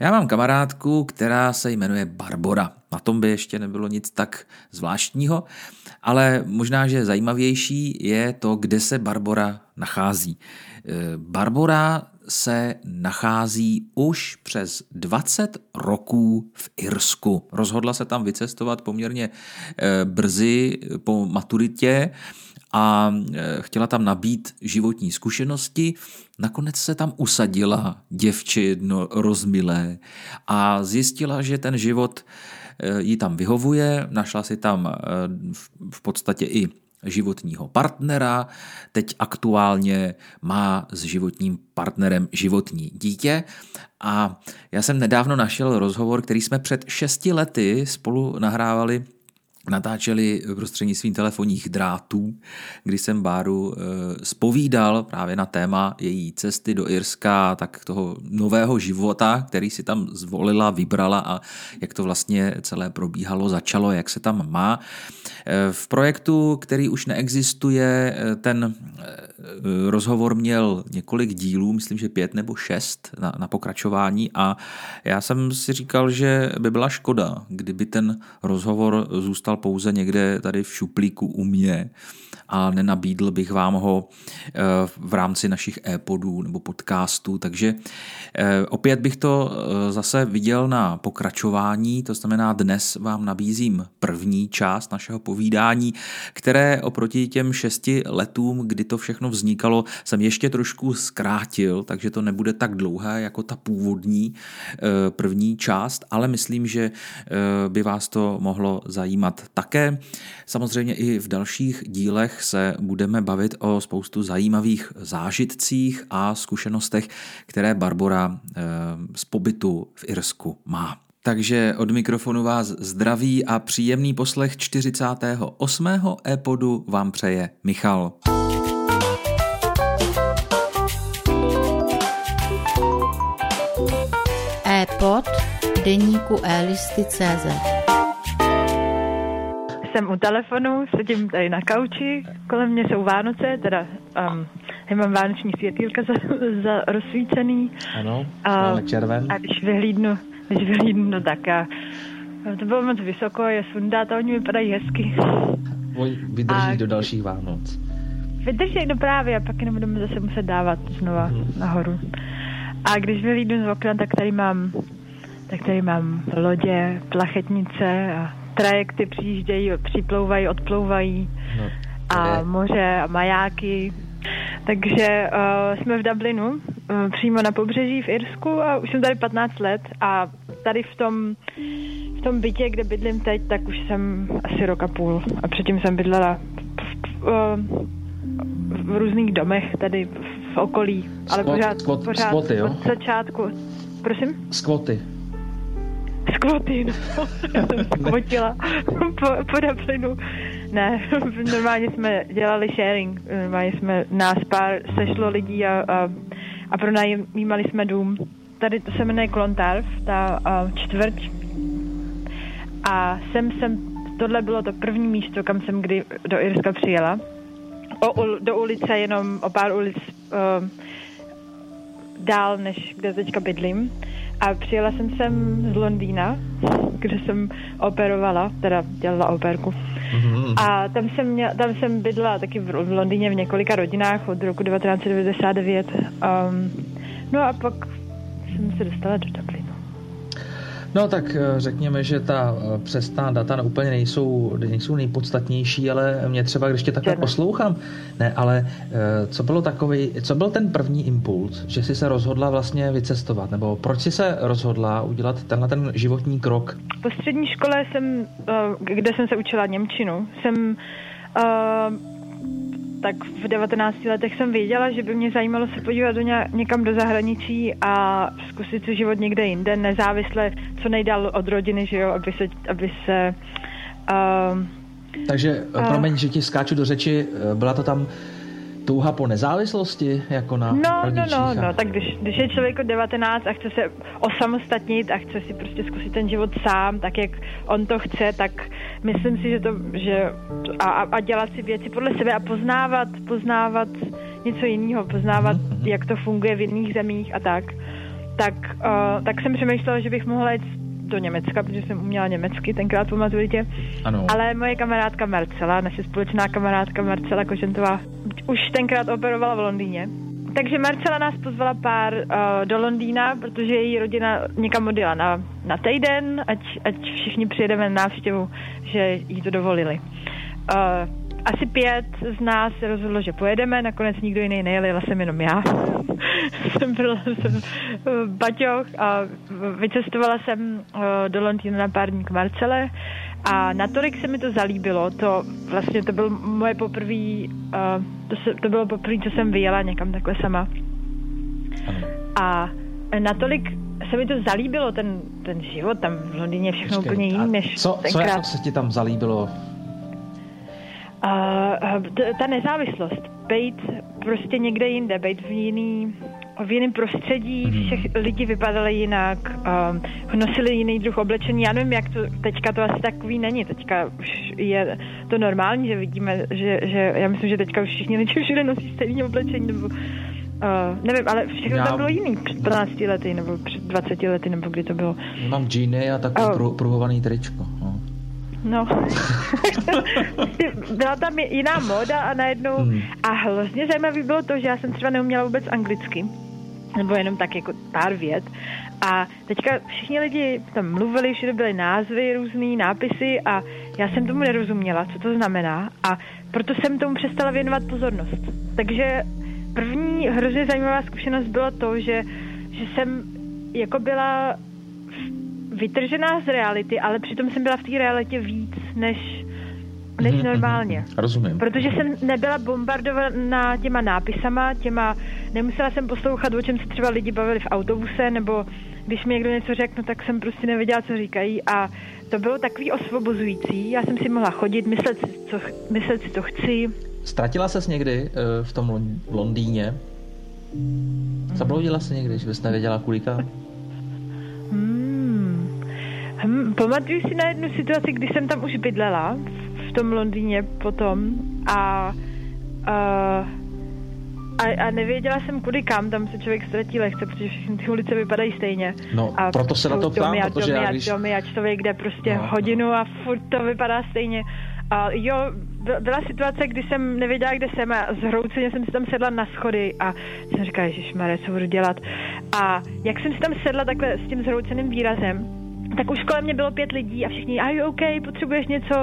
Já mám kamarádku, která se jmenuje Barbora. Na tom by ještě nebylo nic tak zvláštního, ale možná, že zajímavější je to, kde se Barbora nachází. Barbora se nachází už přes 20 roků v Irsku. Rozhodla se tam vycestovat poměrně brzy po maturitě a chtěla tam nabít životní zkušenosti. Nakonec se tam usadila děvče jedno rozmilé a zjistila, že ten život jí tam vyhovuje, našla si tam v podstatě i životního partnera, teď aktuálně má s životním partnerem životní dítě a já jsem nedávno našel rozhovor, který jsme před 6 lety spolu natáčeli prostřednictvím telefonních drátů, kdy jsem Báru zpovídal právě na téma její cesty do Irska, tak toho nového života, který si tam zvolila, vybrala a jak to vlastně celé probíhalo, začalo, jak se tam má. V projektu, který už neexistuje, ten rozhovor měl několik dílů, myslím, že 5 nebo 6 na pokračování a já jsem si říkal, že by byla škoda, kdyby ten rozhovor zůstal pouze někde tady v šuplíku u mě a nenabídl bych vám ho v rámci našich ePodů nebo podcastů, takže opět bych to zase viděl na pokračování, to znamená dnes vám nabízím první část našeho povídání, které oproti těm 6 letům, kdy to všechno vznikalo, jsem ještě trošku zkrátil, takže to nebude tak dlouhé jako ta původní první část, ale myslím, že by vás to mohlo zajímat také. Samozřejmě i v dalších dílech se budeme bavit o spoustu zajímavých zážitcích a zkušenostech, které Barbora z pobytu v Irsku má. Takže od mikrofonu vás zdraví a příjemný poslech 48. ePodu vám přeje Michal. ePod deníku elisty.cz. Jsem u telefonu, sedím tady na kauči, kolem mě jsou Vánoce, teda mám vánoční světýlka za rozsvícený. Ano, ale červen. A když vyhlídnu, no tak to bylo moc vysoko, je sundá, to oni vypadají hezky. Vydrží do dalších Vánoc. Vydrží, no právě, a pak jenom budeme zase muset dávat znova nahoru. A když vyhlídnu z okna, tak tady mám lodě, plachetnice a trajekty přijíždějí, připlouvají, odplouvají a moře a majáky. Takže jsme v Dublinu, přímo na pobřeží v Irsku a už jsem tady 15 let a tady v tom bytě, kde bydlím teď, tak už jsem asi rok a půl a předtím jsem bydlela v různých domech tady v okolí, ale pořád skvoty, od začátku. Prosím? Skvoty, no. Já jsem skvotila po Dublinu. Ne, normálně jsme dělali sharing. Normálně jsme nás pár sešlo lidí a pronajímali jsme dům. Tady to se jmenuje Clontarf, ta čtvrť. A tohle bylo to první místo, kam jsem kdy do Irska přijela. Do ulice, jenom o pár ulic dál, než kde teďka bydlím. A přijela jsem sem z Londýna, kde jsem operovala, teda dělala operku. A tam jsem bydla taky v Londýně v několika rodinách od roku 1999. No a pak jsem se dostala do Dublinu. No tak řekněme, že ta přesná data úplně nejsou nejpodstatnější, ale mě třeba, když tě takhle poslouchám, ne, ale co byl ten první impuls, že jsi se rozhodla vlastně vycestovat, nebo proč jsi se rozhodla udělat tenhle ten životní krok? Po střední škole jsem, kde jsem se učila němčinu, tak v 19 letech jsem věděla, že by mě zajímalo se podívat někam do zahraničí a zkusit si život někde jinde, nezávisle, co nejdál od rodiny, že jo, aby se takže, promiň, že ti skáču do řeči, byla to tam touha po nezávislosti, jako na rodičích? No, tak když je člověk od 19 a chce se osamostatnit a chce si prostě zkusit ten život sám, tak jak on to chce, tak myslím si, že dělat si věci podle sebe a poznávat něco jiného, jak to funguje v jiných zemích a tak. tak jsem přemýšlela, že bych mohla jít do Německa, protože jsem uměla německy tenkrát po maturitě. Ano. Ale moje kamarádka Marcela, naše společná kamarádka Marcela Kožentová, už tenkrát operovala v Londýně. Takže Marcela nás pozvala pár do Londýna, protože její rodina někam odjela na týden, ať všichni přijedeme na návštěvu, že jí to dovolili. Asi 5 z nás se rozhodlo, že pojedeme, nakonec nikdo jiný nejel, jela jsem jenom já. jsem baťoch a vycestovala jsem do Londýna na pár dní k Marcele a natolik se mi to zalíbilo. To bylo moje poprvé, to bylo poprvé, co jsem vyjela někam takhle sama. A natolik se mi to zalíbilo, ten život tam v Londýně, všechno úplně jiný než tenkrát. Co se ti tam zalíbilo? Ta nezávislost, být prostě někde jinde, být v jiném prostředí, všech lidí vypadali jinak, nosili jiný druh oblečení, já nevím, jak to, teďka to asi takový není, teďka už je to normální, že vidíme, že já myslím, že teďka už všichni lidi všude nosí stejné oblečení, nebo nevím, ale všechno tam bylo jiný před 15 lety, nebo před 20 lety, nebo kdy to bylo. Mám džíny a takový pruhovaný tričko, no. No, byla tam jiná móda a najednou a hrozně zajímavý bylo to, že já jsem třeba neuměla vůbec anglicky, nebo jenom tak jako pár vět a teďka všichni lidi tam mluvili, všude byly názvy, různý nápisy a já jsem tomu nerozuměla, co to znamená a proto jsem tomu přestala věnovat pozornost. Takže první hrozně zajímavá zkušenost bylo to, že jsem jako byla vytržená z reality, ale přitom jsem byla v té realitě víc než normálně. Rozumím. Protože jsem nebyla bombardovaná těma nápisama, nemusela jsem poslouchat, o čem se třeba lidi bavili v autobuse, nebo když mi někdo něco řekl, no, tak jsem prostě nevěděla, co říkají a to bylo takový osvobozující. Já jsem si mohla chodit, myslet si, co chci. Ztratila ses někdy v tom Londýně? Zabloudila se někdy, že bys nevěděla kulika? Pamatuju si na jednu situaci, když jsem tam už bydlela v tom Londýně potom a nevěděla jsem kudy kam, tam se člověk ztratí lehce, protože všechny ty ulice vypadají stejně. No, a proto se na to ptám, protože já když... A člověk jde prostě hodinu a furt to vypadá stejně. A jo, byla situace, kdy jsem nevěděla, kde jsem a zhrouceně jsem si tam sedla na schody a jsem říkala, ježišmaré, co budu dělat. A jak jsem si tam sedla takhle s tím zhrouceným výrazem, tak už kolem mě bylo 5 lidí a všichni, are you okay, potřebuješ něco,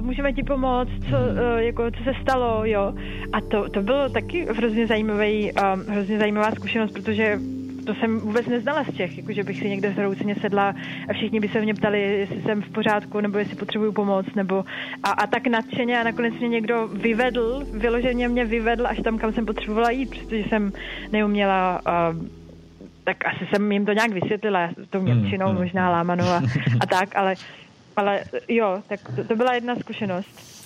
můžeme ti pomoct, co se stalo, jo. A to bylo taky hrozně zajímavá zkušenost, protože to jsem vůbec neznala z Čech, jakože bych si někde zhrouceně sedla a všichni by se mě ptali, jestli jsem v pořádku, nebo jestli potřebuju pomoc, nebo a tak nadšeně a nakonec mě někdo vyvedl, vyloženě mě vyvedl až tam, kam jsem potřebovala jít, protože jsem neuměla... tak asi jsem jim to nějak vysvětlila, tou němčinou možná lámanou a tak, ale jo, tak to byla jedna zkušenost.